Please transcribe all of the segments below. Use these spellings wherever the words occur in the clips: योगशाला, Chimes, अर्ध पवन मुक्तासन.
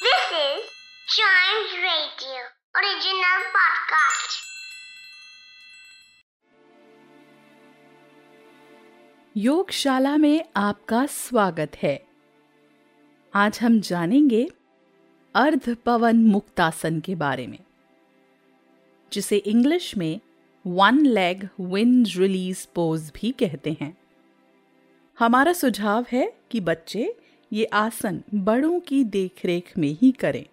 This is Chimes Radio, original podcast. योगशाला में आपका स्वागत है। आज हम जानेंगे अर्ध पवन मुक्तासन के बारे में, जिसे इंग्लिश में one leg wind release pose भी कहते हैं। हमारा सुझाव है कि बच्चे ये आसन बड़ों की देखरेख में ही करें।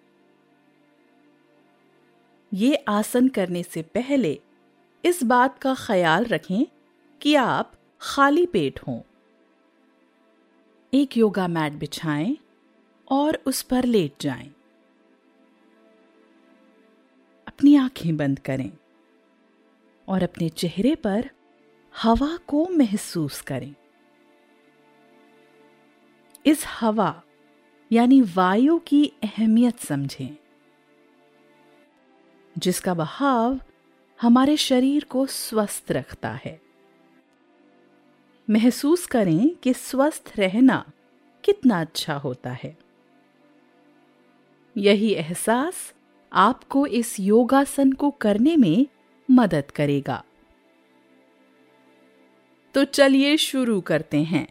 ये आसन करने से पहले इस बात का ख्याल रखें कि आप खाली पेट हों। एक योगा मैट बिछाएं और उस पर लेट जाएं। अपनी आंखें बंद करें और अपने चेहरे पर हवा को महसूस करें। इस हवा यानी वायु की अहमियत समझें, जिसका बहाव हमारे शरीर को स्वस्थ रखता है। महसूस करें कि स्वस्थ रहना कितना अच्छा होता है। यही एहसास आपको इस योगासन को करने में मदद करेगा। तो चलिए शुरू करते हैं।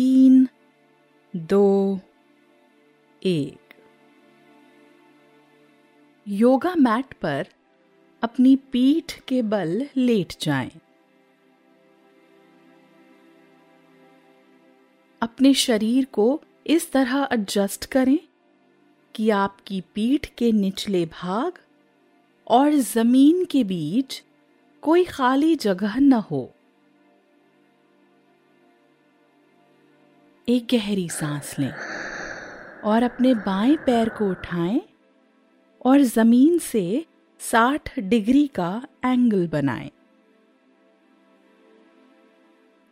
3, 2, 1। योगा मैट पर अपनी पीठ के बल लेट जाएं। अपने शरीर को इस तरह एडजस्ट करें कि आपकी पीठ के निचले भाग और जमीन के बीच कोई खाली जगह न हो। एक गहरी सांस लें और अपने बाएं पैर को उठाएं और जमीन से 60 डिग्री का एंगल बनाएं।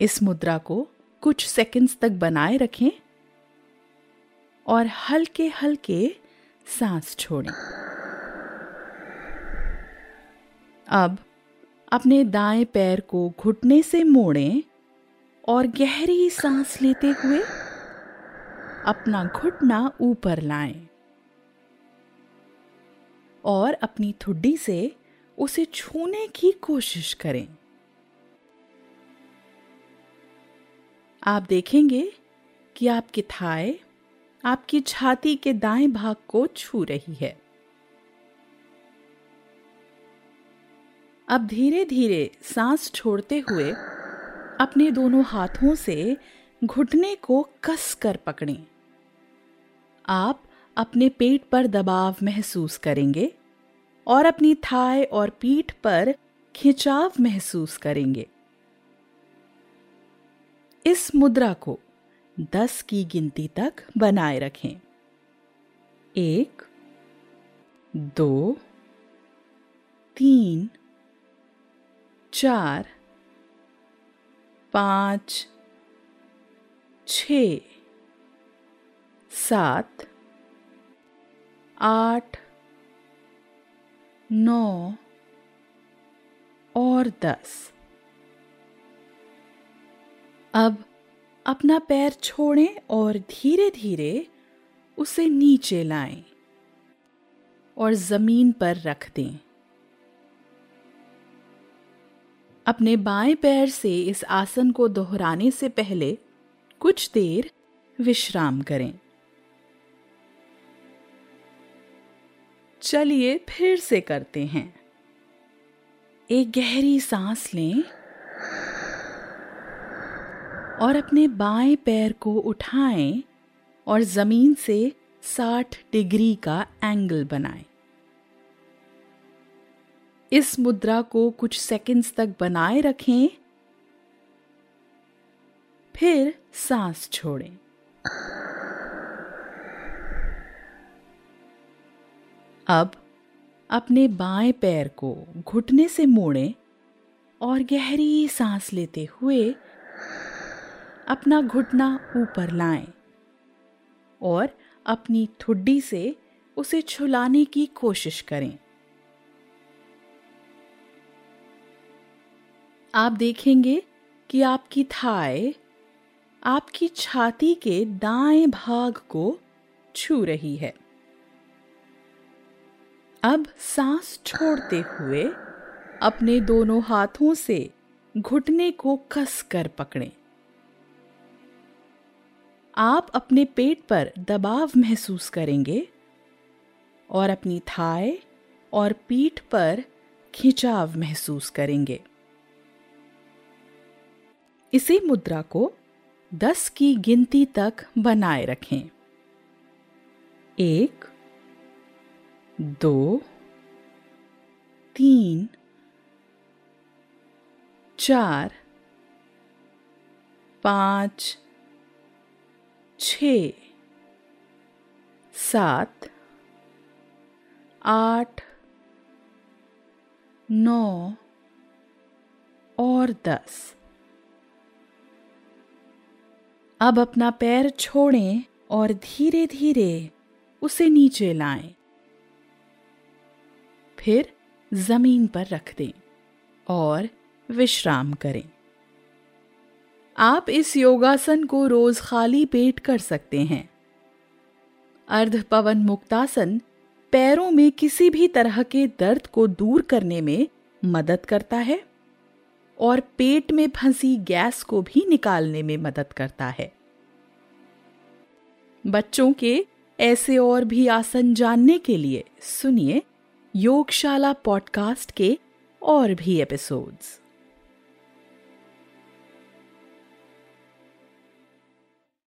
इस मुद्रा को कुछ सेकंड्स तक बनाए रखें और हल्के हल्के सांस छोड़ें। अब अपने दाएं पैर को घुटने से मोड़ें और गहरी सांस लेते हुए अपना घुटना ऊपर लाएं और अपनी ठुड्डी से उसे छूने की कोशिश करें। आप देखेंगे कि आपकी थाई आपकी छाती के दाएं भाग को छू रही है। अब धीरे धीरे सांस छोड़ते हुए अपने दोनों हाथों से घुटने को कस कर पकड़ें। आप अपने पेट पर दबाव महसूस करेंगे और अपनी थाई और पीठ पर खिंचाव महसूस करेंगे। इस मुद्रा को 10 की गिनती तक बनाए रखें। 1, 2, 3, 4, 5, 6, 7, 8, 9 और 10। अब अपना पैर छोड़ें और धीरे धीरे उसे नीचे लाएं और जमीन पर रख दें। अपने बाएं पैर से इस आसन को दोहराने से पहले कुछ देर विश्राम करें। चलिए फिर से करते हैं। एक गहरी सांस लें और अपने बाएं पैर को उठाएं और जमीन से 60 डिग्री का एंगल बनाएं। इस मुद्रा को कुछ सेकंड्स तक बनाए रखें, फिर सांस छोड़ें। अब अपने बाएं पैर को घुटने से मोड़ें और गहरी सांस लेते हुए अपना घुटना ऊपर लाएं और अपनी ठुड्डी से उसे छुलाने की कोशिश करें। आप देखेंगे कि आपकी थाई आपकी छाती के दाएं भाग को छू रही है। अब सांस छोड़ते हुए अपने दोनों हाथों से घुटने को कस कर पकड़ें। आप अपने पेट पर दबाव महसूस करेंगे और अपनी थाई और पीठ पर खिंचाव महसूस करेंगे। इसी मुद्रा को 10 की गिनती तक बनाए रखें। 1, 2, 3, 4, 5, 6, 7, 8, 9 और 10। अब अपना पैर छोड़ें और धीरे धीरे उसे नीचे लाएं, फिर जमीन पर रख दें और विश्राम करें। आप इस योगासन को रोज खाली पेट कर सकते हैं। अर्ध पवन मुक्तासन पैरों में किसी भी तरह के दर्द को दूर करने में मदद करता है और पेट में फंसी गैस को भी निकालने में मदद करता है। बच्चों के ऐसे और भी आसन जानने के लिए सुनिए योगशाला पॉडकास्ट के और भी एपिसोड्स।